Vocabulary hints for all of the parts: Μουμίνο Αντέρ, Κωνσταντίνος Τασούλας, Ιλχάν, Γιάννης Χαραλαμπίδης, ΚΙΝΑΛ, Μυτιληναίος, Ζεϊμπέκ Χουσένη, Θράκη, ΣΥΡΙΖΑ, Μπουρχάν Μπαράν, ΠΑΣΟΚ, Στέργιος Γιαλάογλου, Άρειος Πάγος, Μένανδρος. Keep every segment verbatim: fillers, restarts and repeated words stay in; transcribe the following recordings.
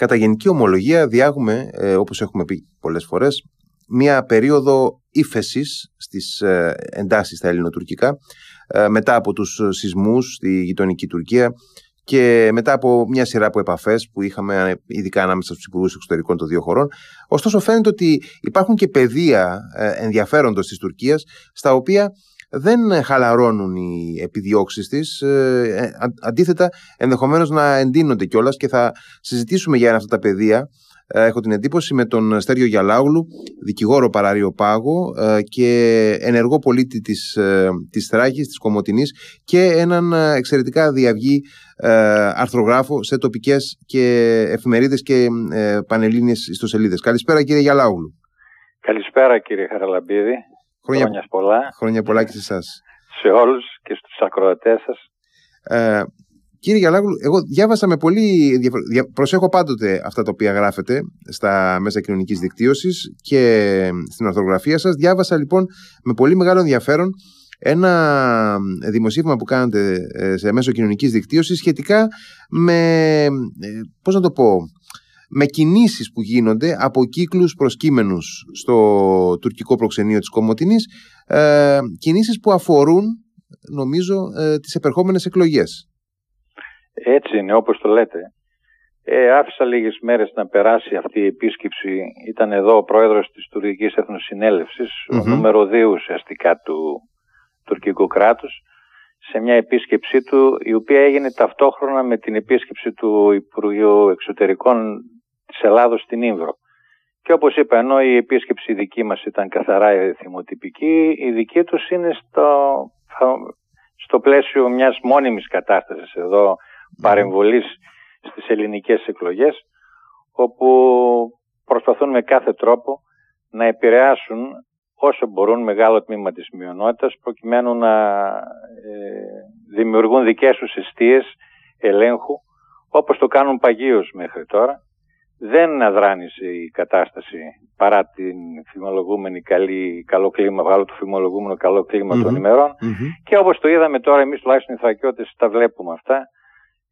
Κατά γενική ομολογία διάγουμε, ε, όπως έχουμε πει πολλές φορές, μία περίοδο ύφεσης στις ε, εντάσεις στα ελληνοτουρκικά, ε, μετά από τους σεισμούς στη γειτονική Τουρκία και μετά από μια σειρά από επαφές που είχαμε ειδικά ανάμεσα στους υπουργούς εξωτερικών των δύο χωρών. Ωστόσο φαίνεται ότι υπάρχουν και πεδία ε, ενδιαφέροντος της Τουρκίας, στα οποία δεν χαλαρώνουν οι επιδιώξεις της, ε, αντίθετα ενδεχομένως να εντείνονται κιόλας, και θα συζητήσουμε για αυτά τα πεδία, ε, έχω την εντύπωση, με τον Στέργιο Γιαλάογλου, δικηγόρο παρά Άρειο Πάγο ε, και ενεργό πολίτη της, ε, της Θράκης, της Κομοτηνής, και έναν εξαιρετικά διαυγή ε, αρθρογράφο σε τοπικές και εφημερίδες και ε, πανελλήνιες ιστοσελίδες. Καλησπέρα κύριε Γιαλάογλου. Καλησπέρα κύριε Χαραλαμπίδη. Χρόνια, χρόνια πολλά. Χρόνια πολλά και σε εσάς. Σε όλους και στους ακροατές σας. Ε, κύριε Γιαλάογλου, εγώ διάβασα με πολύ ενδιαφέρον. Προσέχω πάντοτε αυτά τα οποία γράφετε στα μέσα κοινωνικής δικτύωσης και στην αρθρογραφία σας. Διάβασα λοιπόν με πολύ μεγάλο ενδιαφέρον ένα δημοσίευμα που κάνετε σε μέσο κοινωνικής δικτύωσης σχετικά με, πώς να το πω, με κινήσεις που γίνονται από κύκλους προσκύμενους στο τουρκικό προξενείο της Κομοτηνής, ε, κινήσεις που αφορούν, νομίζω, ε, τις επερχόμενες εκλογές. Έτσι είναι, όπως το λέτε. Ε, άφησα λίγες μέρες να περάσει αυτή η επίσκεψη. Ήταν εδώ ο πρόεδρος της Τουρκικής Εθνοσυνέλευσης, mm-hmm. ο νούμερο δύο ουσιαστικά του τουρκικού κράτους, σε μια επίσκεψή του, η οποία έγινε ταυτόχρονα με την επίσκεψη του Υπουργείου Εξωτερικών της Ελλάδος στην Ήμβρο. Και όπως είπα, ενώ η επίσκεψη δική μας ήταν καθαρά θυμοτυπική, η δική τους είναι στο, στο πλαίσιο μιας μόνιμης κατάστασης εδώ, παρεμβολής στις ελληνικές εκλογές, όπου προσπαθούν με κάθε τρόπο να επηρεάσουν όσο μπορούν μεγάλο τμήμα της μειονότητας, προκειμένου να ε, δημιουργούν δικές τους εστίες ελέγχου, όπως το κάνουν παγίως μέχρι τώρα. Δεν αδράνησε η κατάσταση, παρά την φημολογούμενη καλή, καλό κλίμα, άλλο το φημολογούμενο καλό κλίμα mm-hmm. των ημερών. Mm-hmm. Και όπως το είδαμε τώρα, εμείς τουλάχιστον οι Θρακιώτες τα βλέπουμε αυτά,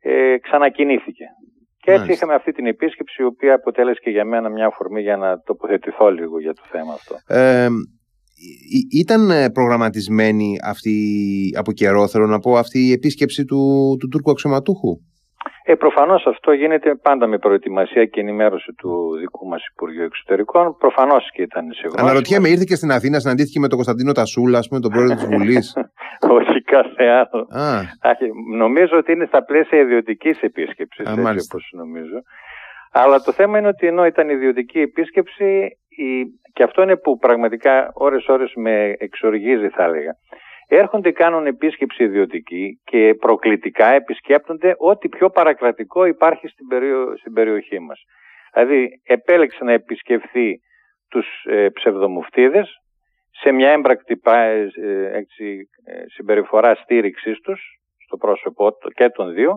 ε, ξανακινήθηκε. Και έτσι nice. Είχαμε αυτή την επίσκεψη, η οποία αποτέλεσε και για μένα μια αφορμή για να τοποθετηθώ λίγο για το θέμα αυτό. Ε, ήταν προγραμματισμένη αυτή, από καιρό θέλω να πω, αυτή η επίσκεψη του, του Τούρκου αξιωματούχου? Ε, προφανώς αυτό γίνεται πάντα με προετοιμασία και ενημέρωση του δικού μας Υπουργείου Εξωτερικών. Προφανώς και ήταν σε γνώση. Αναρωτιέμαι, ήρθε και στην Αθήνα, συναντήθηκε με τον Κωνσταντίνο Τασούλα, με τον πρόεδρο της Βουλής? Όχι, κάθε άλλο. Νομίζω ότι είναι στα πλαίσια ιδιωτικής επίσκεψης, έτσι όπως νομίζω. Αλλά το θέμα είναι ότι ενώ ήταν ιδιωτική επίσκεψη, η... και αυτό είναι που πραγματικά ώρες-ώρες με εξοργίζει, θα έλεγα. Έρχονται, κάνουν επίσκεψη ιδιωτική και προκλητικά επισκέπτονται ό,τι πιο παρακρατικό υπάρχει στην, περιο... στην περιοχή μας. Δηλαδή επέλεξε να επισκεφθεί τους ε, ψευδομουφτίδες σε μια έμπρακτη ε, ε, συμπεριφορά στήριξής τους στο πρόσωπο και των δύο,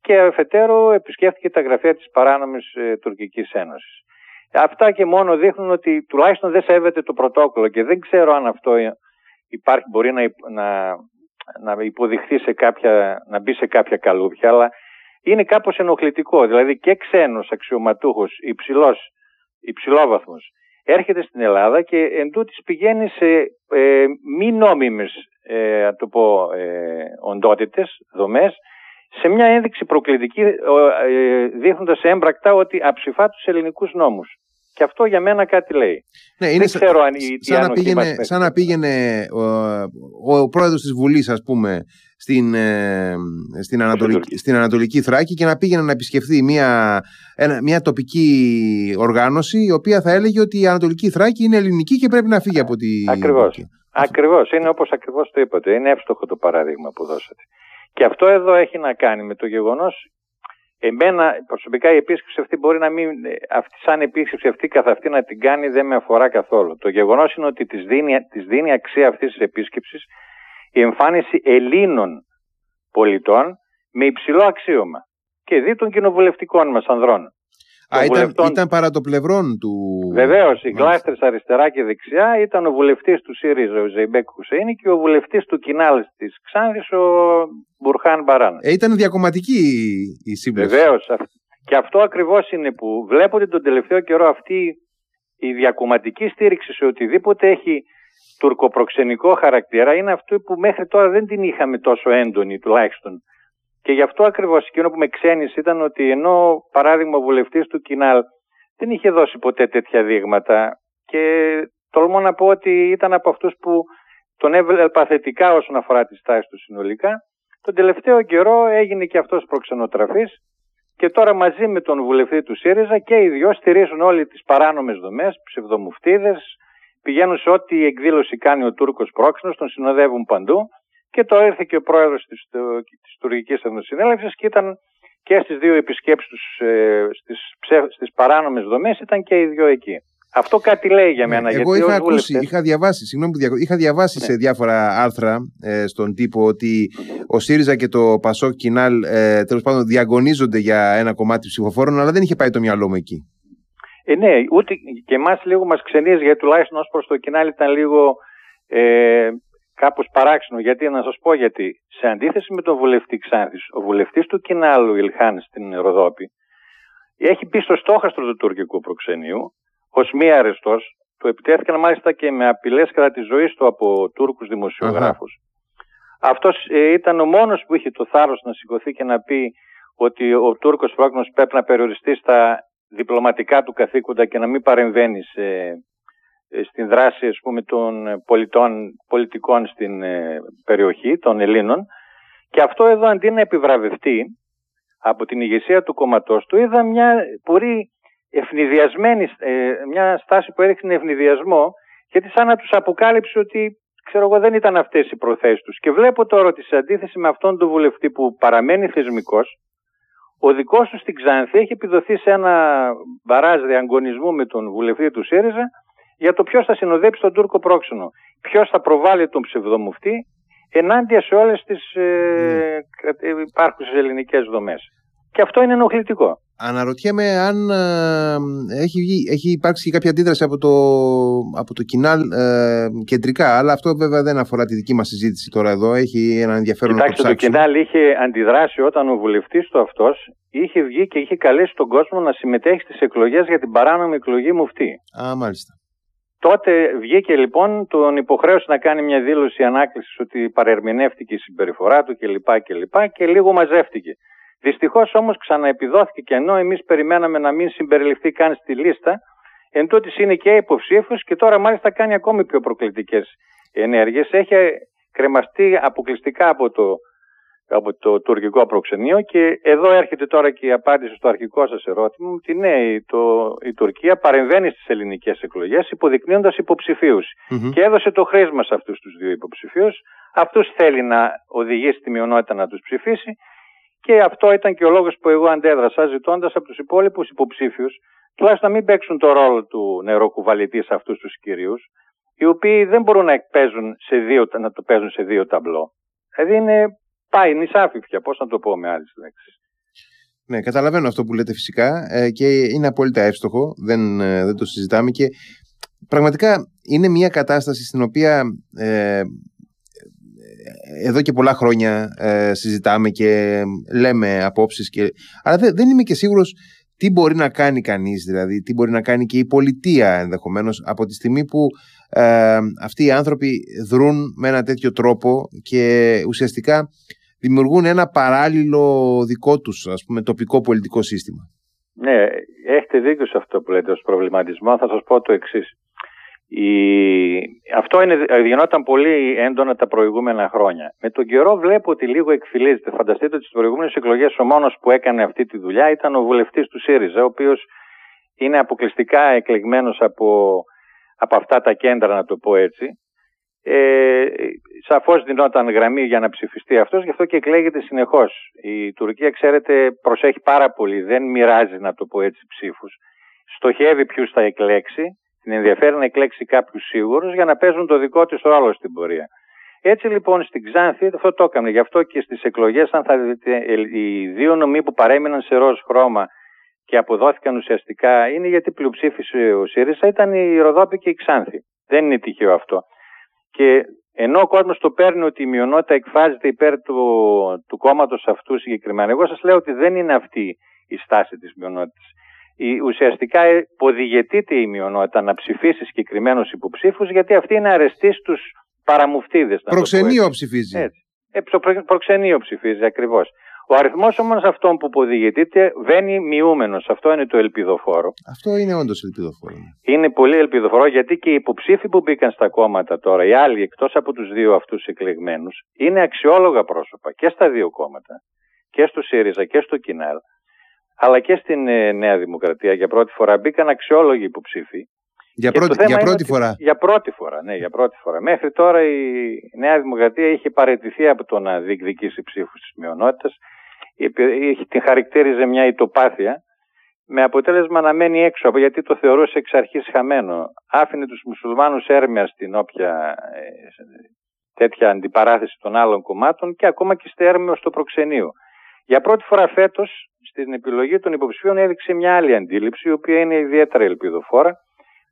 και αφετέρου επισκέφθηκε τα γραφεία της παράνομης ε, Τουρκικής Ένωσης. Αυτά και μόνο δείχνουν ότι τουλάχιστον δεν σέβεται το πρωτόκολλο, και δεν ξέρω αν αυτό υπάρχει, μπορεί να, να, να υποδειχθεί σε κάποια, να μπει σε κάποια καλούπια, αλλά είναι κάπως ενοχλητικό. Δηλαδή και ξένος αξιωματούχος, υψηλός, υψηλόβαθμος, έρχεται στην Ελλάδα και εντούτοις πηγαίνει σε ε, μη νόμιμες ε, το πω, ε, οντότητες, δομές, σε μια ένδειξη προκλητική, ε, δείχνοντας έμπρακτα ότι αψηφά τους ελληνικούς νόμους. Και αυτό για μένα κάτι λέει. Ναι, είναι δεν ξέρω αν η, σαν, να πήγαινε, σαν να πήγαινε ο, ο πρόεδρος της Βουλής, ας πούμε, στην, ε, στην, Ανατολική, στην Ανατολική Θράκη, και να πήγαινε να επισκεφθεί μια, ένα, μια τοπική οργάνωση, η οποία θα έλεγε ότι η Ανατολική Θράκη είναι ελληνική και πρέπει να φύγει από τη... Ακριβώς. Ακριβώς. Είναι όπως ακριβώς το είπατε. Είναι εύστοχο το παράδειγμα που δώσατε. Και αυτό εδώ έχει να κάνει με το γεγονός. Εμένα προσωπικά η επίσκεψη αυτή μπορεί να μην, αυτή, σαν επίσκεψη αυτή καθ' αυτή να την κάνει, δεν με αφορά καθόλου. Το γεγονός είναι ότι της δίνει, της δίνει αξία αυτής της επίσκεψης η εμφάνιση Ελλήνων πολιτών με υψηλό αξίωμα, και δι' των κοινοβουλευτικών μας ανδρών. Α, ήταν, βουλευτών... ήταν παρά το πλευρόν του... Βεβαίως, οι γκλάστρες αριστερά και δεξιά, ήταν ο βουλευτής του ΣΥΡΙΖΑ ο Ζεϊμπέκ Χουσένη και ο βουλευτής του Κινάλ της Ξάνθης ο Μπουρχάν Μπαράν. Ε, ήταν διακομματική η σύμπλευση. Βεβαίως, Και αυτό ακριβώς είναι που βλέπω ότι τον τελευταίο καιρό αυτή η διακομματική στήριξη σε οτιδήποτε έχει τουρκοπροξενικό χαρακτήρα είναι αυτό που μέχρι τώρα δεν την είχαμε τόσο έντονη τουλάχιστον. Και γι' αυτό ακριβώς εκείνο που με ξένησε ήταν ότι ενώ παράδειγμα ο βουλευτής του Κινάλ δεν είχε δώσει ποτέ τέτοια δείγματα και τολμώ να πω ότι ήταν από αυτούς που τον έβλεπα θετικά όσον αφορά τη στάση του συνολικά. Τον τελευταίο καιρό έγινε και αυτός προξενοτραφής και τώρα μαζί με τον βουλευτή του ΣΥΡΙΖΑ και οι δυο στηρίζουν όλοι τις παράνομες δομές, ψευδομουφτίδες, πηγαίνουν σε ό,τι εκδήλωση κάνει ο Τούρκος πρόξενος, τον συνοδεύουν παντού. Και το ήρθε και ο πρόεδρος της, της τουρκικής εθνοσυνέλευσης και ήταν και στις δύο επισκέψεις τους, ε, στις, ψε, στις παράνομες δομές ήταν και οι δύο εκεί. Αυτό κάτι λέει για μένα. Ναι, εγώ είχα ακούσει, είχα διαβάσει, συγγνώμη που διακο... είχα διαβάσει ναι. σε διάφορα άρθρα ε, στον τύπο ότι ο ΣΥΡΙΖΑ και το ΠΑΣΟΚ Κινάλ ε, τέλος πάντων διαγωνίζονται για ένα κομμάτι ψηφοφόρων, αλλά δεν είχε πάει το μυαλό μου εκεί. Ε, ναι, ούτε και εμάς λίγο μας ξενίζει, γιατί τουλάχιστον ως προς το Κινάλ ήταν λίγο... Ε, κάπως παράξενο, γιατί να σας πω γιατί. Σε αντίθεση με τον βουλευτή Ξάνθης, ο βουλευτής του Κινάλου Ιλχάν στην Ροδόπη έχει μπει στο στόχαστρο του τουρκικού προξενείου ως μη αρεστός. Του επιτέθηκαν μάλιστα και με απειλές κατά τη ζωή του από Τούρκους δημοσιογράφους. Αχα. Αυτός ε, ήταν ο μόνος που είχε το θάρρος να σηκωθεί και να πει ότι ο Τούρκος πρόκεινος πρέπει να περιοριστεί στα διπλωματικά του καθήκοντα και να μην παρεμβαίνει σε... στην δράση ας πούμε, των πολιτών, πολιτικών στην ε, περιοχή, των Ελλήνων. Και αυτό εδώ αντί να επιβραβευτεί από την ηγεσία του κομματός του, είδα μια πολύ ευνηδιασμένη, ε, μια στάση που έδειξε ευνηδιασμό, γιατί σαν να τους αποκάλυψε ότι ξέρω εγώ, δεν ήταν αυτές οι προθέσεις τους. Και βλέπω τώρα ότι σε αντίθεση με αυτόν τον βουλευτή που παραμένει θεσμικός, ο δικός του στην Ξάνθη έχει επιδοθεί σε ένα μπαράζ διαγωνισμού με τον βουλευτή του ΣΥΡΙΖΑ για το ποιος θα συνοδέψει τον Τούρκο πρόξενο, ποιος θα προβάλλει τον ψευδομουφτή ενάντια σε όλες τις ε, ε, υπάρχουσες ελληνικές δομές. Και αυτό είναι ενοχλητικό. Αναρωτιέμαι αν ε, έχει, έχει υπάρξει κάποια αντίδραση από το, από το Κινάλ ε, κεντρικά, αλλά αυτό βέβαια δεν αφορά τη δική μας συζήτηση τώρα εδώ, έχει ένα ενδιαφέρον. Κοιτάξτε, το Κινάλ είχε αντιδράσει όταν ο βουλευτής του αυτός είχε βγει και είχε καλέσει τον κόσμο να συμμετέχει στις εκλογές για την παράνομη εκλογή μουφτή. Α, μάλιστα. Τότε βγήκε λοιπόν, τον υποχρέωσε να κάνει μια δήλωση ανάκλησης ότι παρερμηνεύτηκε η συμπεριφορά του κλπ. Και, και λίγο μαζεύτηκε. Δυστυχώς όμως ξαναεπιδόθηκε και ενώ εμείς περιμέναμε να μην συμπεριληφθεί καν στη λίστα, εν τούτης είναι και υποψήφιος και τώρα μάλιστα κάνει ακόμη πιο προκλητικές ενέργειες. Έχει κρεμαστεί αποκλειστικά από το, από το τουρκικό προξενείο και εδώ έρχεται τώρα και η απάντηση στο αρχικό σας ερώτημα ότι ναι, η, το, η Τουρκία παρεμβαίνει στις ελληνικές εκλογές υποδεικνύοντας υποψηφίους mm-hmm. και έδωσε το χρήσμα σε αυτούς τους δύο υποψηφίους. Αυτούς θέλει να οδηγήσει τη μειονότητα να τους ψηφίσει και αυτό ήταν και ο λόγος που εγώ αντέδρασα ζητώντας από τους υπόλοιπους υποψήφιους τουλάχιστον να μην παίξουν το ρόλο του νεροκουβαλητή σε αυτούς τους κυρίους, οι οποίοι δεν μπορούν να, σε δύο, να το παίζουν σε δύο ταμπλό. Δηλαδή είναι... πάει νησάφιφια, πώς να το πω με άλλες λέξεις. Ναι, καταλαβαίνω αυτό που λέτε φυσικά ε, και είναι απόλυτα εύστοχο, δεν, ε, δεν το συζητάμε και πραγματικά είναι μια κατάσταση στην οποία ε, εδώ και πολλά χρόνια ε, συζητάμε και λέμε απόψεις και, αλλά δε, δεν είμαι και σίγουρος τι μπορεί να κάνει κανείς, δηλαδή τι μπορεί να κάνει και η πολιτεία ενδεχομένως από τη στιγμή που ε, αυτοί οι άνθρωποι δρούν με ένα τέτοιο τρόπο και ουσιαστικά δημιουργούν ένα παράλληλο δικό τους, ας πούμε, τοπικό πολιτικό σύστημα. Ναι, έχετε δίκιο σε αυτό που λέτε ως προβληματισμό. Θα σας πω το εξής. Η... Αυτό είναι... γινόταν πολύ έντονα τα προηγούμενα χρόνια. Με τον καιρό βλέπω ότι λίγο εκφυλίζεται. Φανταστείτε ότι στις προηγούμενες εκλογές ο μόνος που έκανε αυτή τη δουλειά ήταν ο βουλευτής του ΣΥΡΙΖΑ, ο οποίος είναι αποκλειστικά εκλεγμένος από, από αυτά τα κέντρα, να το πω έτσι. Ε, σαφώς δινόταν γραμμή για να ψηφιστεί αυτός, γι' αυτό και εκλέγεται συνεχώς. Η Τουρκία, ξέρετε, προσέχει πάρα πολύ, δεν μοιράζει, να το πω έτσι, ψήφους. Στοχεύει ποιους θα εκλέξει, την ενδιαφέρει να εκλέξει κάποιους σίγουρους για να παίζουν το δικό της ρόλο στην πορεία. Έτσι λοιπόν στην Ξάνθη αυτό το έκανε, γι' αυτό και στις εκλογές, αν θα δείτε, οι δύο νομοί που παρέμειναν σε ροζ χρώμα και αποδόθηκαν ουσιαστικά είναι γιατί πλειοψήφισε ο ΣΥΡΙΖΑ, ήταν η Ροδόπη και η Ξάνθη. Δεν είναι τυχαίο αυτό. Και ενώ ο κόσμος το παίρνει ότι η μειονότητα εκφράζεται υπέρ του, του κόμματος αυτού συγκεκριμένα, εγώ σας λέω ότι δεν είναι αυτή η στάση της μειονότητας. Η, ουσιαστικά υποδηγετείται η μειονότητα να ψηφίσει συγκεκριμένους υποψήφους, γιατί αυτή είναι αρεστή στους παραμουφτίδες. Προξενείο ψηφίζει. Έτσι. Ε, προ, προξενείο ψηφίζει ακριβώς. Ο αριθμός όμως αυτών που υποδηγητείται βαίνει μειούμενος. Αυτό είναι το ελπιδοφόρο. Αυτό είναι όντως ελπιδοφόρο. Είναι πολύ ελπιδοφόρο, γιατί και οι υποψήφοι που μπήκαν στα κόμματα τώρα, οι άλλοι εκτός από τους δύο αυτούς εκλεγμένους, είναι αξιόλογα πρόσωπα και στα δύο κόμματα, και στο ΣΥΡΙΖΑ και στο ΚΙΝΑΛ, αλλά και στην ε, Νέα Δημοκρατία. Για πρώτη φορά μπήκαν αξιόλογοι υποψήφοι. Για πρώτη, για πρώτη ότι, φορά. Για πρώτη φορά, ναι, για πρώτη φορά. Μέχρι τώρα η Νέα Δημοκρατία είχε παραιτηθεί από το να διεκδικήσει ψήφους της μειονότητας. Την χαρακτήριζε μια ητοπάθεια, με αποτέλεσμα να μένει έξω, γιατί το θεωρούσε εξ αρχής χαμένο. Άφηνε τους μουσουλμάνους έρμεα στην όποια ε, τέτοια αντιπαράθεση των άλλων κομμάτων, και ακόμα και στέρμεο στο προξενείο. Για πρώτη φορά φέτος στην επιλογή των υποψηφίων έδειξε μια άλλη αντίληψη, η οποία είναι ιδιαίτερα ελπιδοφόρα.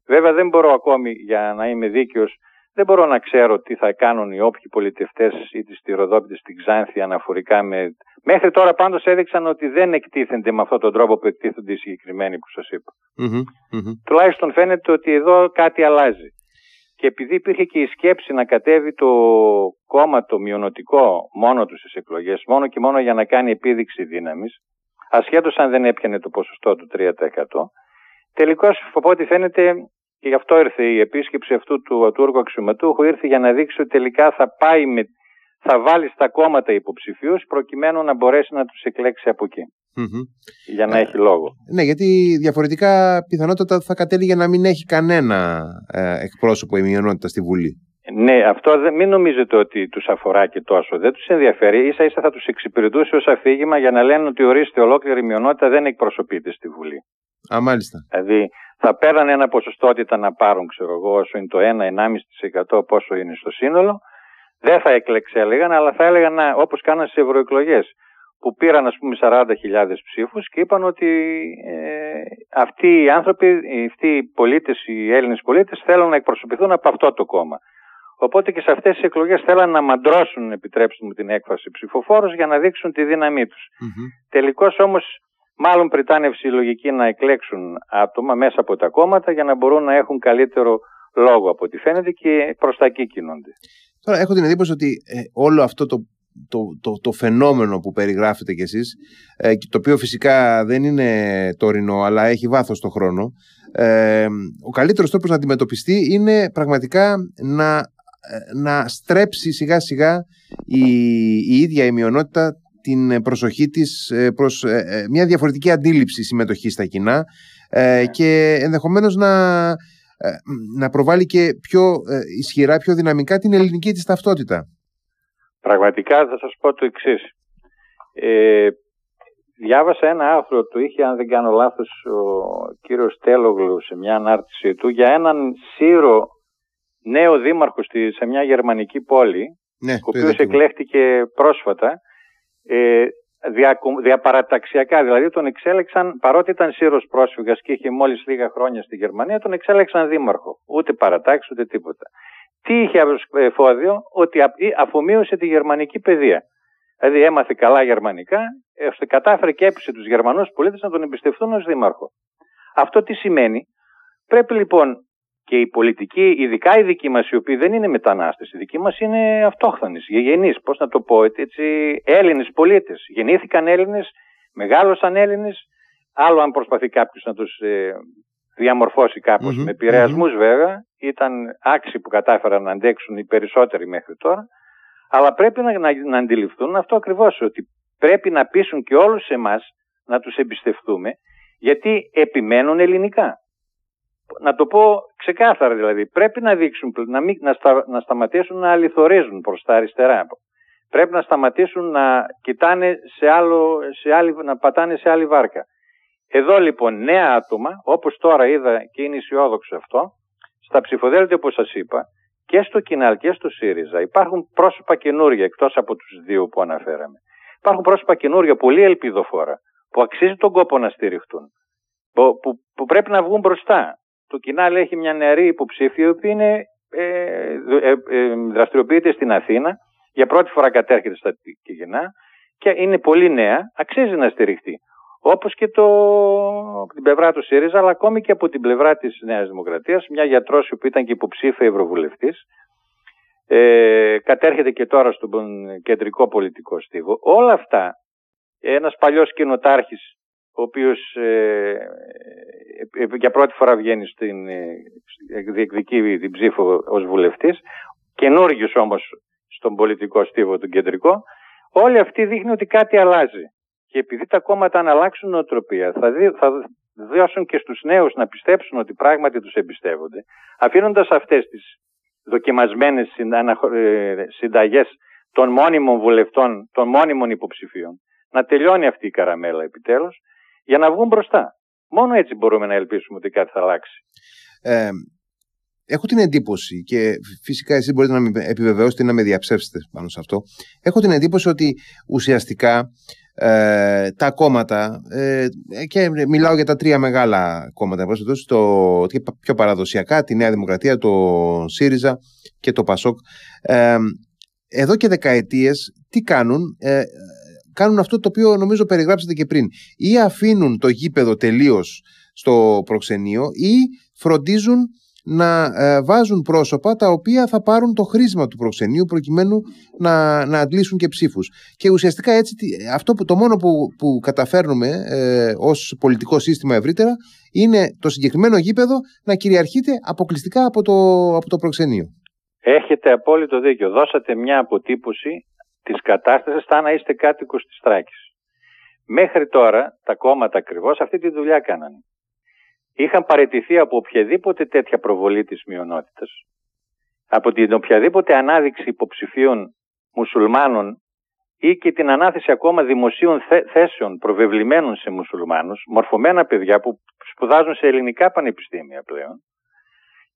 Βέβαια, δεν μπορώ ακόμη, για να είμαι δίκαιος, δεν μπορώ να ξέρω τι θα κάνουν οι όποιοι πολιτευτές ή τις τυροδόπητες στην Ξάνθη αναφορικά με... Μέχρι τώρα πάντως έδειξαν ότι δεν εκτίθενται με αυτόν τον τρόπο που εκτίθενται οι συγκεκριμένοι που σας είπα. Mm-hmm, mm-hmm. Τουλάχιστον φαίνεται ότι εδώ κάτι αλλάζει. Και επειδή υπήρχε και η σκέψη να κατέβει το κόμμα το μειονοτικό μόνο του στις εκλογές, μόνο και μόνο για να κάνει επίδειξη δύναμης, ασχέτως αν δεν έπιανε το ποσοστό του τρία τοις εκατό, τελικώς, από ό,τι φαίνεται, και γι' αυτό ήρθε η επίσκεψη αυτού του Τούρκου αξιωματούχου, ήρθε για να δείξει ότι τελικά θα, πάει με, θα βάλει στα κόμματα υποψηφίους, προκειμένου να μπορέσει να τους εκλέξει από εκεί. Mm-hmm. Για να ε, έχει λόγο. Ναι, γιατί διαφορετικά πιθανότατα θα κατέληγε να μην έχει κανένα ε, εκπρόσωπο η μειονότητα στη Βουλή. Ναι, αυτό δε, μην νομίζετε ότι τους αφορά και τόσο. Δεν τους ενδιαφέρει. Ίσα ίσα θα τους εξυπηρετούσε ως αφήγημα για να λένε ότι ορίστε, ολόκληρη η μειονότητα δεν εκπροσωπείται στη Βουλή. Α, μάλιστα. Δηλαδή θα παίρνανε ένα ποσοστότητα να πάρουν, ξέρω εγώ, όσο είναι το ένα με ενάμιση τοις εκατό, πόσο είναι στο σύνολο. Δεν θα εκλέξει, έλεγαν, αλλά θα έλεγαν να, όπως κάνανε στις ευρωεκλογές, που πήραν ας πούμε σαράντα χιλιάδες ψήφους και είπαν ότι ε, αυτοί οι άνθρωποι, αυτοί οι πολίτες, οι Έλληνες πολίτες θέλουν να εκπροσωπηθούν από αυτό το κόμμα. Οπότε και σε αυτές τις εκλογές θέλαν να μαντρώσουν, επιτρέψτε μου την έκφραση, ψηφοφόρους για να δείξουν τη δύναμή τους. Mm-hmm. Τελικώς όμως, μάλλον πριτάνευσε η λογική να εκλέξουν άτομα μέσα από τα κόμματα για να μπορούν να έχουν καλύτερο λόγο από ό,τι φαίνεται, και προς τα εκεί κινούνται. Τώρα, έχω την εντύπωση ότι ε, όλο αυτό το, το, το, το φαινόμενο που περιγράφετε κι εσείς, ε, το οποίο φυσικά δεν είναι τωρινό, αλλά έχει βάθος στον χρόνο, ε, ο καλύτερος τρόπος να αντιμετωπιστεί είναι πραγματικά να, να στρέψει σιγά σιγά η, η ίδια η μειονότητα την προσοχή της προς μια διαφορετική αντίληψη συμμετοχή στα κοινά και ενδεχομένως να, να προβάλλει και πιο ισχυρά, πιο δυναμικά την ελληνική της ταυτότητα. Πραγματικά θα σας πω το εξής. Ε, διάβασα ένα άρθρο, το είχε, αν δεν κάνω λάθος, ο κύριος Τέλογλου σε μια ανάρτηση του, για έναν σύρο νέο δήμαρχο σε μια γερμανική πόλη, ναι, ο οποίος εκλέχτηκε πρόσφατα, Ε, δια, διαπαραταξιακά δηλαδή τον εξέλεξαν, παρότι ήταν σύρος πρόσφυγας και είχε μόλις λίγα χρόνια στη Γερμανία, τον εξέλεξαν δήμαρχο, ούτε παρατάξει ούτε τίποτα. Τι είχε εφόδιο? Ότι αφομοίωσε τη γερμανική παιδεία, δηλαδή έμαθε καλά γερμανικά, ώστε κατάφερε και έπεισε τους Γερμανούς πολίτες να τον εμπιστευτούν ως δήμαρχο. Αυτό τι σημαίνει? Πρέπει λοιπόν και οι πολιτικοί, ειδικά οι δικοί μας, οι οποίοι δεν είναι μετανάστες, οι δικοί μας είναι αυτόχθονες, γεγενείς, πώς να το πω έτσι, Έλληνες πολίτες. Γεννήθηκαν Έλληνες, μεγάλωσαν Έλληνες, άλλο αν προσπαθεί κάποιος να τους ε, διαμορφώσει κάπως, mm-hmm. με επηρεασμούς mm-hmm. βέβαια, ήταν άξιοι που κατάφεραν να αντέξουν οι περισσότεροι μέχρι τώρα, αλλά πρέπει να, να, να αντιληφθούν αυτό ακριβώς, ότι πρέπει να πείσουν και όλους εμάς να τους εμπιστευτούμε, γιατί επιμένουν ελληνικά. Να το πω ξεκάθαρα δηλαδή, πρέπει να δείξουν, να, μην, να, στα, να σταματήσουν να αληθορίζουν προς τα αριστερά. Πρέπει να σταματήσουν να κοιτάνε σε άλλο, σε άλλη, να πατάνε σε άλλη βάρκα. Εδώ λοιπόν νέα άτομα, όπως τώρα είδα και είναι αισιόδοξο αυτό, στα ψηφοδέλτια όπως σας είπα, και στο ΚΙΝΑΛ και στο ΣΥΡΙΖΑ υπάρχουν πρόσωπα καινούργια, εκτός από τους δύο που αναφέραμε. Υπάρχουν πρόσωπα καινούργια, πολύ ελπιδοφόρα, που αξίζει τον κόπο να στηριχτούν, που, που, που πρέπει να βγουν μπροστά. Το ΚΙΝΑΛ έχει μια νεαρή υποψήφια, η οποία είναι, ε, ε, ε, δραστηριοποιείται στην Αθήνα, για πρώτη φορά κατέρχεται στα κοινά και είναι πολύ νέα, αξίζει να στηριχτεί. Όπως και το, την πλευρά του ΣΥΡΙΖΑ, αλλά ακόμη και από την πλευρά της Νέας Δημοκρατίας, μια γιατρός που ήταν και υποψήφια ευρωβουλευτής, ε, κατέρχεται και τώρα στον κεντρικό πολιτικό στίβο. Όλα αυτά, ένας παλιός κοινοτάρχης, ο οποίος ε, για πρώτη φορά βγαίνει στην ε, διεκδική την ψήφο ως βουλευτής, καινούργιος όμως στον πολιτικό στίβο τον κεντρικό, όλοι αυτοί δείχνουν ότι κάτι αλλάζει. Και επειδή τα κόμματα αν αλλάξουν νοοτροπία, θα, δι, θα δώσουν και στους νέους να πιστέψουν ότι πράγματι τους εμπιστεύονται, αφήνοντας αυτές τις δοκιμασμένες συνταγές των μόνιμων βουλευτών, των μόνιμων υποψηφίων, να τελειώνει αυτή η καραμέλα επιτέλους, για να βγουν μπροστά. Μόνο έτσι μπορούμε να ελπίσουμε ότι κάτι θα αλλάξει. Ε, έχω την εντύπωση, και φυσικά εσείς μπορείτε να με επιβεβαιώσετε ή να με διαψεύσετε πάνω σε αυτό, έχω την εντύπωση ότι ουσιαστικά Ε, τα κόμματα ε, και μιλάω για τα τρία μεγάλα κόμματα το, πιο παραδοσιακά, τη Νέα Δημοκρατία, το ΣΥΡΙΖΑ και το ΠΑΣΟΚ, ε, εδώ και δεκαετίες τι κάνουν? ε, κάνουν αυτό το οποίο νομίζω περιγράψατε και πριν, ή αφήνουν το γήπεδο τελείως στο προξενείο ή φροντίζουν να ε, βάζουν πρόσωπα τα οποία θα πάρουν το χρήσμα του προξενείου προκειμένου να, να αντλήσουν και ψήφους. Και ουσιαστικά έτσι αυτό που, το μόνο που, που καταφέρνουμε ε, ως πολιτικό σύστημα ευρύτερα είναι το συγκεκριμένο γήπεδο να κυριαρχείται αποκλειστικά από το, από το προξενείο. Έχετε απόλυτο δίκιο. Δώσατε μια αποτύπωση της κατάστασης σαν να είστε κάτοικος της Θράκης. Μέχρι τώρα τα κόμματα ακριβώς αυτή τη δουλειά κάνανε. Είχαν παραιτηθεί από οποιαδήποτε τέτοια προβολή της μειονότητας, από την οποιαδήποτε ανάδειξη υποψηφίων μουσουλμάνων ή και την ανάθεση ακόμα δημοσίων θέσεων προβεβλημένων σε μουσουλμάνους, μορφωμένα παιδιά που σπουδάζουν σε ελληνικά πανεπιστήμια πλέον,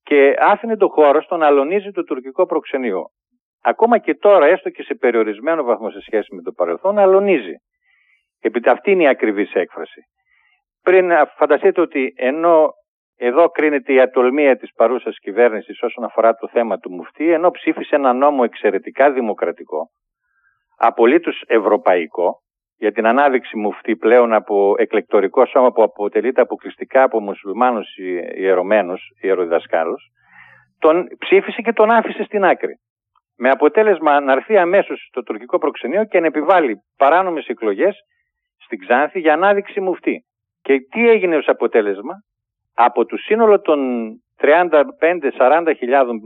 και άφηνε το χώρο στο να αλωνίζει το τουρκικό προξενείο. Ακόμα και τώρα, έστω και σε περιορισμένο βαθμό σε σχέση με το παρελθόν, αλωνίζει. Επειδή αυτή είναι η ακριβής έκφραση. Πριν φανταστείτε ότι ενώ εδώ κρίνεται η ατολμία της παρούσας κυβέρνησης όσον αφορά το θέμα του Μουφτή, ενώ ψήφισε ένα νόμο εξαιρετικά δημοκρατικό, απολύτως ευρωπαϊκό, για την ανάδειξη Μουφτή πλέον από εκλεκτορικό σώμα που αποτελείται αποκλειστικά από μουσουλμάνους ιερωμένους, ιεροδιδασκάλους, τον ψήφισε και τον άφησε στην άκρη. Με αποτέλεσμα να έρθει αμέσως στο τουρκικό προξενείο και να επιβάλλει παράνομες εκλογές στην Ξάνθη για ανάδειξη Μουφτή. Και τι έγινε ως αποτέλεσμα? Από το σύνολο των τριάντα πέντε σαράντα χιλιάδων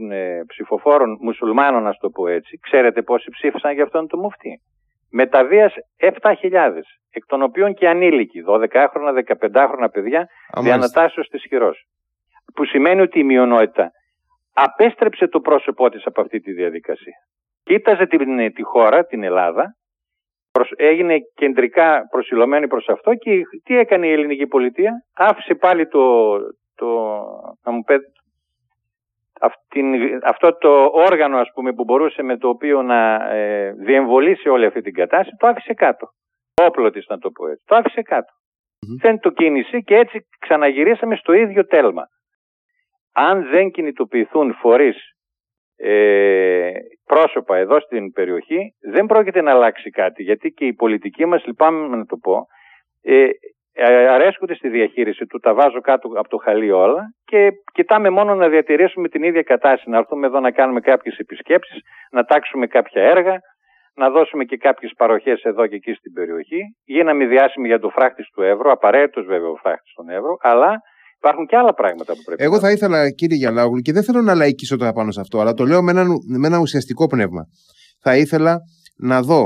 ψηφοφόρων μουσουλμάνων, να το πω έτσι, ξέρετε πόσοι ψήφισαν για αυτόν τον μουφτή? Μεταβίας επτά χιλιάδες, εκ των οποίων και ανήλικοι, δώδεκα χρονα, δεκαπέντε χρονα παιδιά, διανατάσσεως της χειρός. Που σημαίνει ότι η μειονότητα απέστρεψε το πρόσωπό της από αυτή τη διαδικασία. Κοίταζε την, τη χώρα, την Ελλάδα, έγινε κεντρικά προσιλωμένη προς αυτό και τι έκανε η ελληνική πολιτεία? Άφησε πάλι το, το, να μου πέτε, αυτήν, αυτό το όργανο ας πούμε, που μπορούσε με το οποίο να ε, διεμβολήσει όλη αυτή την κατάσταση, το άφησε κάτω. Το όπλο της, να το πω έτσι, το άφησε κάτω. Mm-hmm. Δεν το κίνησε και έτσι ξαναγυρίσαμε στο ίδιο τέλμα. Αν δεν κινητοποιηθούν φορείς, Ε, πρόσωπα εδώ στην περιοχή, δεν πρόκειται να αλλάξει κάτι, γιατί και οι πολιτικοί μας, λυπάμαι να το πω, ε, αρέσκονται στη διαχείριση του, τα βάζω κάτω από το χαλί όλα και κοιτάμε μόνο να διατηρήσουμε την ίδια κατάσταση, να έρθουμε εδώ να κάνουμε κάποιες επισκέψεις, να τάξουμε κάποια έργα, να δώσουμε και κάποιες παροχές εδώ και εκεί στην περιοχή, γίναμε διάσημοι για το φράχτης του ευρώ, απαραίτητος βέβαια ο φράχτης του ευρώ, αλλά υπάρχουν και άλλα πράγματα που πρέπει. Εγώ θα ήθελα, κύριε Γιαλάογλου, και δεν θέλω να λαϊκίσω τώρα πάνω σε αυτό, αλλά το λέω με ένα, με ένα ουσιαστικό πνεύμα. Θα ήθελα να δω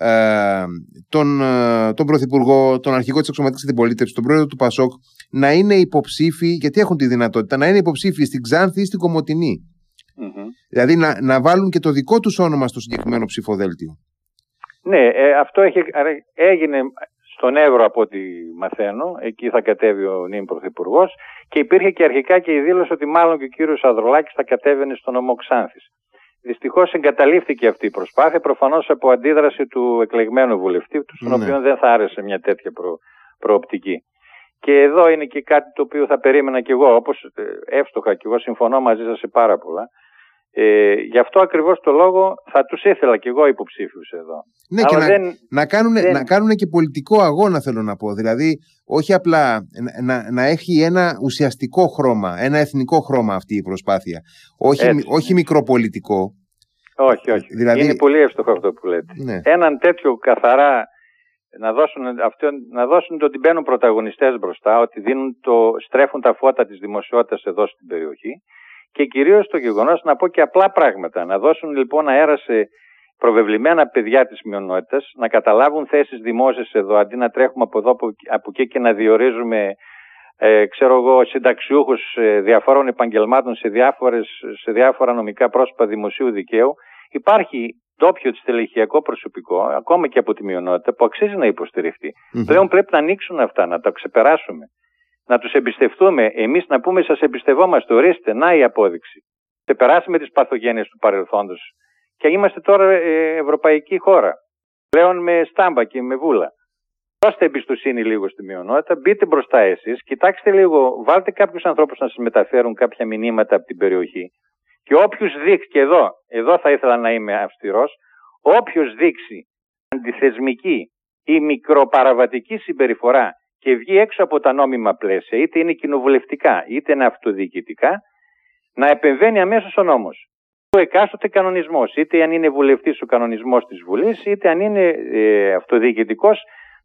ε, τον, ε, τον Πρωθυπουργό, τον Αρχηγό της Αξιωματικής Αντιπολίτευσης, τον Πρόεδρο του ΠΑΣΟΚ, να είναι υποψήφοι, γιατί έχουν τη δυνατότητα, να είναι υποψήφοι στην Ξάνθη ή στην Κομοτηνή. Mm-hmm. Δηλαδή να, να βάλουν και το δικό τους όνομα στο συγκεκριμένο ψηφοδέλτιο. Ναι, ε, αυτό έχει, έγινε στον Εύρο από ό,τι μαθαίνω, εκεί θα κατέβει ο νυν Πρωθυπουργός και υπήρχε και αρχικά και η δήλωση ότι μάλλον και ο κύριος Ανδρουλάκης θα κατέβαινε στον νομό Ξάνθης. Δυστυχώς εγκαταλείφθηκε αυτή η προσπάθεια, προφανώς από αντίδραση του εκλεγμένου βουλευτή, του, στον ναι. οποίο δεν θα άρεσε μια τέτοια προ, προοπτική. Και εδώ είναι και κάτι το οποίο θα περίμενα κι εγώ, όπως εύστοχα κι εγώ συμφωνώ μαζί σας σε πάρα πολλά, Ε, γι' αυτό ακριβώς το λόγο θα τους ήθελα κι εγώ υποψήφιους εδώ. Ναι, αλλά και δεν, να, να, κάνουν, δεν... να κάνουν και πολιτικό αγώνα, θέλω να πω. Δηλαδή, όχι απλά να, να έχει ένα ουσιαστικό χρώμα, ένα εθνικό χρώμα αυτή η προσπάθεια. Όχι, μ, όχι μικροπολιτικό. Όχι, όχι. Δηλαδή... Είναι πολύ εύστοχο αυτό που λέτε. Ναι. Έναν τέτοιο καθαρά να δώσουν, αυτό, να δώσουν το ότι μπαίνουν πρωταγωνιστές μπροστά, ότι δίνουν το, στρέφουν τα φώτα της δημοσιότητας εδώ στην περιοχή. Και κυρίως το γεγονός να πω και απλά πράγματα. Να δώσουν λοιπόν αέρα σε προβεβλημένα παιδιά της μειονότητας, να καταλάβουν θέσεις δημόσιες εδώ, αντί να τρέχουμε από εδώ, από εκεί και να διορίζουμε ε, ξέρω εγώ, συνταξιούχους ε, διαφόρων επαγγελμάτων σε, διάφορες, σε διάφορα νομικά πρόσωπα δημοσίου δικαίου. Υπάρχει ντόπιο στελεχειακό προσωπικό, ακόμα και από τη μειονότητα, που αξίζει να υποστηριχτεί. Mm-hmm. Πλέον πρέπει να ανοίξουν αυτά, να τα ξεπεράσουμε. Να τους εμπιστευτούμε, εμείς να πούμε σας εμπιστευόμαστε, ορίστε, να η απόδειξη. Ξεπεράσαμε τις παθογένειες του παρελθόντος και είμαστε τώρα ε, ευρωπαϊκή χώρα. Πλέον με στάμπα και με βούλα. Δώστε εμπιστοσύνη λίγο στη μειονότητα, μπείτε μπροστά εσείς, κοιτάξτε λίγο, βάλτε κάποιους ανθρώπους να σας μεταφέρουν κάποια μηνύματα από την περιοχή. Και όποιος δείξει, και εδώ, εδώ θα ήθελα να είμαι αυστηρός, όποιος δείξει αντιθεσμική ή μικροπαραβατική συμπεριφορά και βγει έξω από τα νόμιμα πλαίσια, είτε είναι κοινοβουλευτικά, είτε είναι αυτοδιοικητικά, να επεμβαίνει αμέσως ο νόμος. Ο εκάστοτε κανονισμός, είτε αν είναι βουλευτής ο κανονισμός της Βουλής, είτε αν είναι ε, αυτοδιοικητικός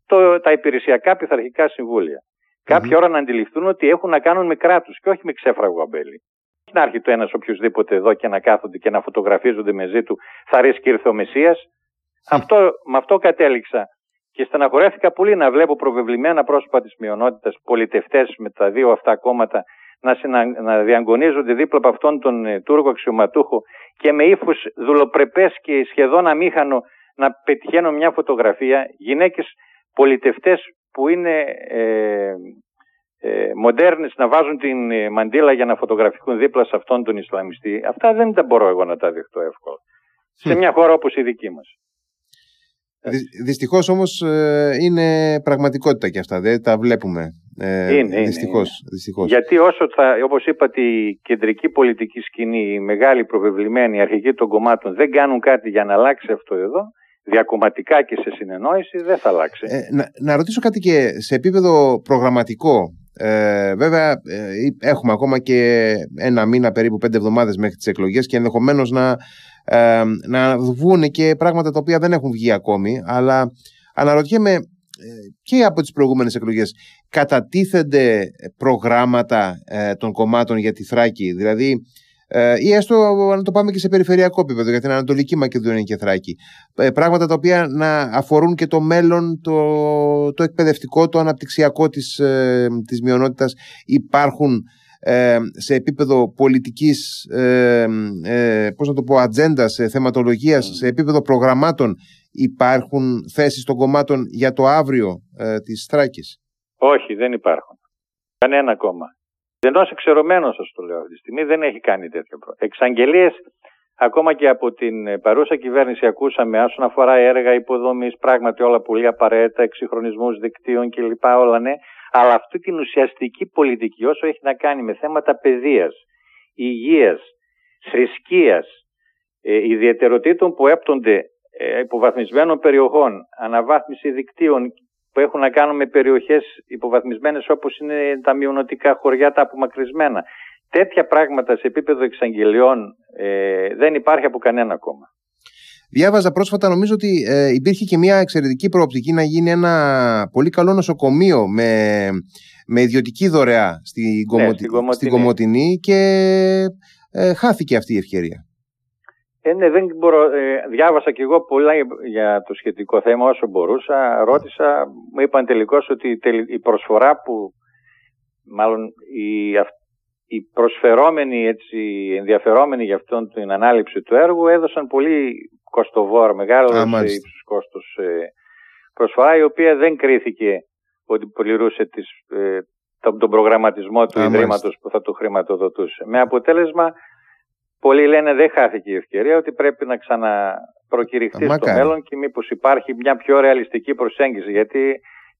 το, τα υπηρεσιακά πειθαρχικά συμβούλια. Mm-hmm. Κάποια ώρα να αντιληφθούν ότι έχουν να κάνουν με κράτους και όχι με ξέφραγο αμπέλι. Όχι να έρχεται ένας οποιοδήποτε εδώ και να κάθονται και να φωτογραφίζονται μαζί του, θα ρίσκει ήρθε ο Μεσσίας. Mm-hmm. Αυτό, με αυτό κατέληξα. Και στεναχωρέθηκα πολύ να βλέπω προβεβλημένα πρόσωπα της μειονότητας, πολιτευτές με τα δύο αυτά κόμματα, να, συνα... να διαγωνίζονται δίπλα από αυτόν τον ε, Τούρκο αξιωματούχο και με ύφους δουλοπρεπές και σχεδόν αμήχανο να πετυχαίνω μια φωτογραφία. Γυναίκες πολιτευτές που είναι ε, ε, μοντέρνες να βάζουν την ε, μαντήλα για να φωτογραφικούν δίπλα σε αυτόν τον Ισλαμιστή. Αυτά δεν τα μπορώ εγώ να τα δεχτώ εύκολα. Σε μια χώρα όπως η δική μας. Δυστυχώς όμως ε, είναι πραγματικότητα και αυτά, δεν τα βλέπουμε. Ε, είναι, δυστυχώς, είναι. Δυστυχώς. Γιατί όσο θα, όπως είπατε, η κεντρική πολιτική σκηνή, οι μεγάλοι προβεβλημένοι, οι αρχηγοί των κομμάτων δεν κάνουν κάτι για να αλλάξει αυτό εδώ, διακομματικά και σε συνεννόηση, δεν θα αλλάξει. Ε, να, να ρωτήσω κάτι και σε επίπεδο προγραμματικό. Ε, βέβαια, ε, έχουμε ακόμα και ένα μήνα, περίπου πέντε εβδομάδες μέχρι τις εκλογές και ενδεχομένως να... Ε, να βγουν και πράγματα τα οποία δεν έχουν βγει ακόμη, αλλά αναρωτιέμαι ε, και από τις προηγούμενες εκλογές κατατίθενται προγράμματα ε, των κομμάτων για τη Θράκη, δηλαδή ε, ή έστω να το πάμε και σε περιφερειακό επίπεδο για την Ανατολική Μακεδονία και Θράκη, ε, πράγματα τα οποία να αφορούν και το μέλλον, το, το εκπαιδευτικό, το αναπτυξιακό της, ε, της μειονότητας. Υπάρχουν σε επίπεδο πολιτικής ε, ε, πώς να το πω, ατζέντας, θεματολογίας, mm. σε επίπεδο προγραμμάτων υπάρχουν θέσεις των κομμάτων για το αύριο ε, της Θράκης? Όχι, δεν υπάρχουν. Κανένα κόμμα. Εντός εξαιρωμένος, σας το λέω αυτή τη στιγμή, δεν έχει κάνει τέτοιο πρόβλημα. Εξαγγελίες ακόμα και από την παρούσα κυβέρνηση ακούσαμε όσον αφορά έργα υποδομής, πράγματι όλα πολύ απαραίτητα, εξυγχρονισμούς δικτύων κλπ. Όλα ναι. Αλλά αυτή την ουσιαστική πολιτική, όσο έχει να κάνει με θέματα παιδείας, υγείας, θρησκείας, ε, ιδιαιτεροτήτων που έπτονται ε, υποβαθμισμένων περιοχών, αναβάθμιση δικτύων που έχουν να κάνουν με περιοχές υποβαθμισμένες όπως είναι τα μειονοτικά χωριά, τα απομακρυσμένα. Τέτοια πράγματα σε επίπεδο εξαγγελιών ε, δεν υπάρχει από κανένα κόμμα. Διάβαζα πρόσφατα, νομίζω ότι ε, υπήρχε και μια εξαιρετική προοπτική να γίνει ένα πολύ καλό νοσοκομείο με, με ιδιωτική δωρεά στην, ναι, Κομωτι... στην, στην Κομωτινή και ε, χάθηκε αυτή η ευκαιρία. Ε, ναι, δεν μπορώ, ε, διάβασα και εγώ πολλά για το σχετικό θέμα όσο μπορούσα. Ρώτησα, μου είπαν τελικώς ότι η προσφορά που, μάλλον η αυτή, οι προσφερόμενοι, έτσι, ενδιαφερόμενοι για αυτόν την ανάληψη του έργου έδωσαν πολύ κοστοβόρο, μεγάλο ύψος κόστος προσφορά, η οποία δεν κρίθηκε ότι πληρούσε τις, τον προγραμματισμό του Α, ιδρύματος μάλιστα. που θα το χρηματοδοτούσε. Με αποτέλεσμα, πολλοί λένε δεν χάθηκε η ευκαιρία, ότι πρέπει να ξαναπροκηρυχθεί στο μέλλον και μήπως υπάρχει μια πιο ρεαλιστική προσέγγιση, γιατί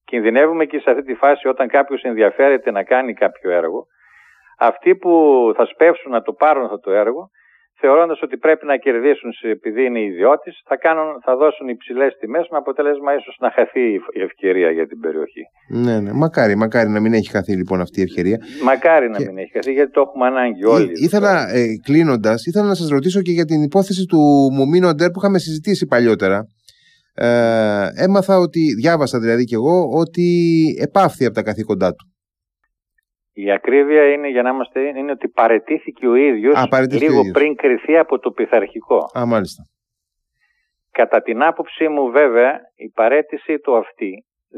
κινδυνεύουμε και σε αυτή τη φάση όταν κάποιος ενδιαφέρεται να κάνει κάποιο έργο. Αυτοί που θα σπεύσουν να το πάρουν αυτό το έργο θεωρώντας ότι πρέπει να κερδίσουν επειδή είναι ιδιώτης, θα, κάνουν, θα δώσουν υψηλές τιμές με αποτέλεσμα ίσως να χαθεί η ευκαιρία για την περιοχή. Ναι, ναι. Μακάρι, μακάρι να μην έχει χαθεί λοιπόν αυτή η ευκαιρία. Μακάρι να και... μην έχει χαθεί, γιατί το έχουμε ανάγκη όλοι. Ή, ήθελα, ε, κλείνοντας, ήθελα να σας ρωτήσω και για την υπόθεση του Μουμίνο Αντέρ που είχαμε συζητήσει παλιότερα. Ε, έμαθα ότι, διάβασα δηλαδή κι εγώ, ότι επάφθη από τα καθήκοντά του. Η ακρίβεια είναι, για να είμαστε, είναι ότι παραιτήθηκε ο ίδιος Α, παραιτήθηκε λίγο ο ίδιος. πριν κριθεί από το πειθαρχικό. Α, μάλιστα. Κατά την άποψή μου βέβαια η παραίτησή του αυτή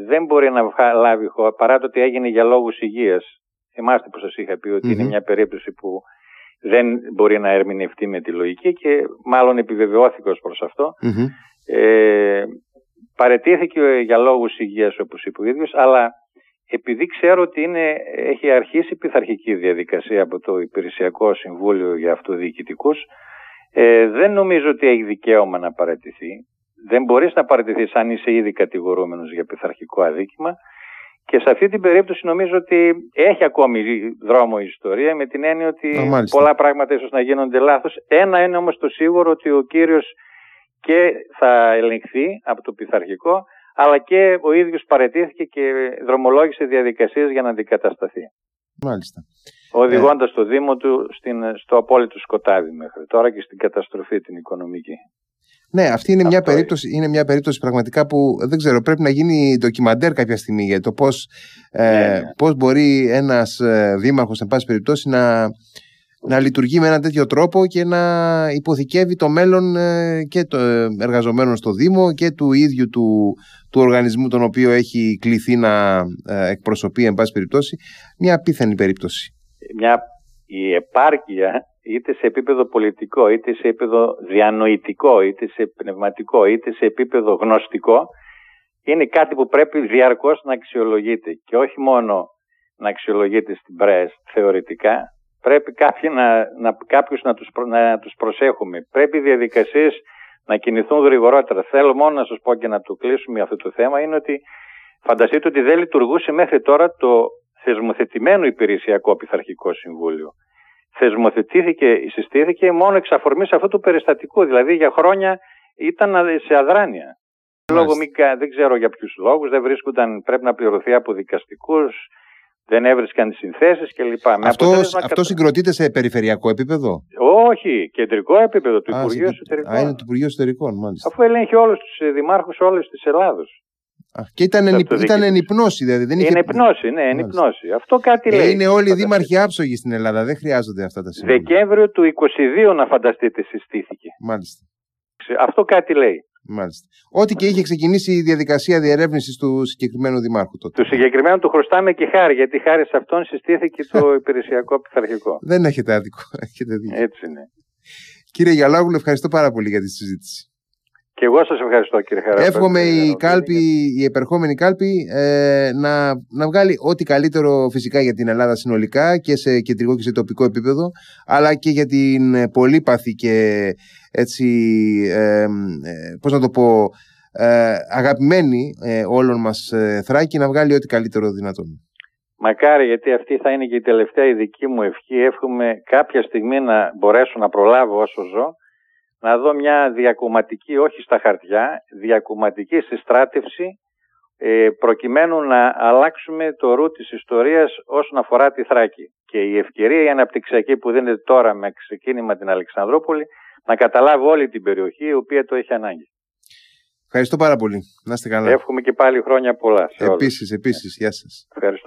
δεν μπορεί να λάβει χώρα, παρά το ότι έγινε για λόγους υγείας. Θυμάστε που σας είχα πει ότι mm-hmm. είναι μια περίπτωση που δεν μπορεί να ερμηνευτεί με τη λογική και μάλλον επιβεβαιώθηκε ως προς αυτό. Mm-hmm. Ε, παραιτήθηκε για λόγους υγείας όπως είπε ο ίδιος, αλλά επειδή ξέρω ότι είναι, έχει αρχίσει η πειθαρχική διαδικασία από το Υπηρεσιακό Συμβούλιο για Αυτοδιοικητικούς, ε, δεν νομίζω ότι έχει δικαίωμα να παραιτηθεί. Δεν μπορείς να παραιτηθείς αν είσαι ήδη κατηγορούμενος για πειθαρχικό αδίκημα. Και σε αυτή την περίπτωση νομίζω ότι έχει ακόμη δρόμο η ιστορία, με την έννοια ότι Α, πολλά πράγματα ίσως να γίνονται λάθος. Ένα είναι όμως το σίγουρο, ότι ο κύριος και θα ελεγχθεί από το πειθαρχικό, αλλά και ο ίδιος παραιτήθηκε και δρομολόγησε διαδικασίες για να αντικατασταθεί. Μάλιστα. Οδηγώντας ε... το Δήμο του στην, στο απόλυτο σκοτάδι μέχρι τώρα και στην καταστροφή την οικονομική. Ναι, αυτή είναι, μια περίπτωση, είναι μια περίπτωση πραγματικά που δεν ξέρω, πρέπει να γίνει ντοκιμαντέρ κάποια στιγμή για το πώς, ναι, ε, ναι. πώς μπορεί ένας δήμαρχος, εν πάση περιπτώσει, να... να λειτουργεί με έναν τέτοιο τρόπο και να υποθηκεύει το μέλλον και των εργαζομένων στο Δήμο και του ίδιου του, του οργανισμού τον οποίο έχει κληθεί να εκπροσωπεί, εν πάση περιπτώσει, μια απίθανη περίπτωση. Μια, η επάρκεια, είτε σε επίπεδο πολιτικό, είτε σε επίπεδο διανοητικό, είτε σε πνευματικό, είτε σε επίπεδο γνωστικό, είναι κάτι που πρέπει διαρκώς να αξιολογείται, και όχι μόνο να αξιολογείται στην πρέσβη θεωρητικά. Πρέπει κάποιοι να, να, κάποιους να τους, προ, να τους προσέχουμε. Πρέπει οι διαδικασίες να κινηθούν γρηγορότερα. Θέλω μόνο να σας πω και να το κλείσουμε αυτό το θέμα, είναι ότι φανταστείτε ότι δεν λειτουργούσε μέχρι τώρα το θεσμοθετημένο Υπηρεσιακό Πειθαρχικό Συμβούλιο. Θεσμοθετήθηκε, συστήθηκε μόνο εξ αφορμής αυτού του περιστατικού. Δηλαδή για χρόνια ήταν σε αδράνεια. Λόγω, δεν ξέρω για ποιους λόγους, δεν βρίσκονταν, πρέπει να πληρωθεί από δικαστικούς, δεν έβρισκαν συνθέσεις κλπ. Αυτό, αυτό κατα... συγκροτείται σε περιφερειακό επίπεδο? Όχι, κεντρικό επίπεδο, του Υπουργείου Εσωτερικών. Α, είναι του Υπουργείου Εσωτερικών, μάλιστα. Αφού ελέγχει όλους τους δημάρχους όλης της Ελλάδος. Α, και ήταν, εν, ήταν ενυπνώση, δηλαδή. Δεν είχε... Ενυπνώση, ναι, ενυπνώση. Αυτό κάτι λέει. Ε, είναι όλοι οι δήμαρχοι άψογοι στην Ελλάδα, δεν χρειάζονται αυτά τα σημεία. Δεκέμβριο του είκοσι δύο, να φανταστείτε, συστήθηκε. Μάλιστα. Αυτό κάτι λέει. Μάλιστα. Ό,τι και είχε ξεκινήσει η διαδικασία διερεύνησης του συγκεκριμένου δημάρχου τότε. Του συγκεκριμένου του χρωστάμε και χάρη, γιατί χάρη σε αυτόν συστήθηκε το Υπηρεσιακό Πειθαρχικό. Δεν έχετε άδικο. Έχετε δίκιο. Έτσι είναι. Κύριε Γιαλάογλου, ευχαριστώ πάρα πολύ για τη συζήτηση. Και εγώ σας ευχαριστώ, κύριε Χαραλαμπίδη. Εύχομαι η, κάλπη, η επερχόμενη κάλπη ε, να, να βγάλει ό,τι καλύτερο φυσικά για την Ελλάδα συνολικά και σε κεντρικό και σε τοπικό επίπεδο, αλλά και για την πολύπαθη και έτσι, ε, πώς να το πω, ε, αγαπημένη ε, όλων μας ε, Θράκη, να βγάλει ό,τι καλύτερο δυνατόν. Μακάρι, γιατί αυτή θα είναι και η τελευταία η δική μου ευχή. Εύχομαι κάποια στιγμή να μπορέσω να προλάβω όσο ζω, να δω μια διακομματική, όχι στα χαρτιά, διακομματική συστράτευση, ε, προκειμένου να αλλάξουμε το ρου της ιστορίας όσον αφορά τη Θράκη. Και η ευκαιρία η αναπτυξιακή που δίνεται τώρα με ξεκίνημα την Αλεξανδρούπολη, να καταλάβει όλη την περιοχή η οποία το έχει ανάγκη. Ευχαριστώ πάρα πολύ. Να είστε καλά. Εύχομαι και πάλι χρόνια πολλά. Επίσης, επίσης. Γεια σας. Ευχαριστώ.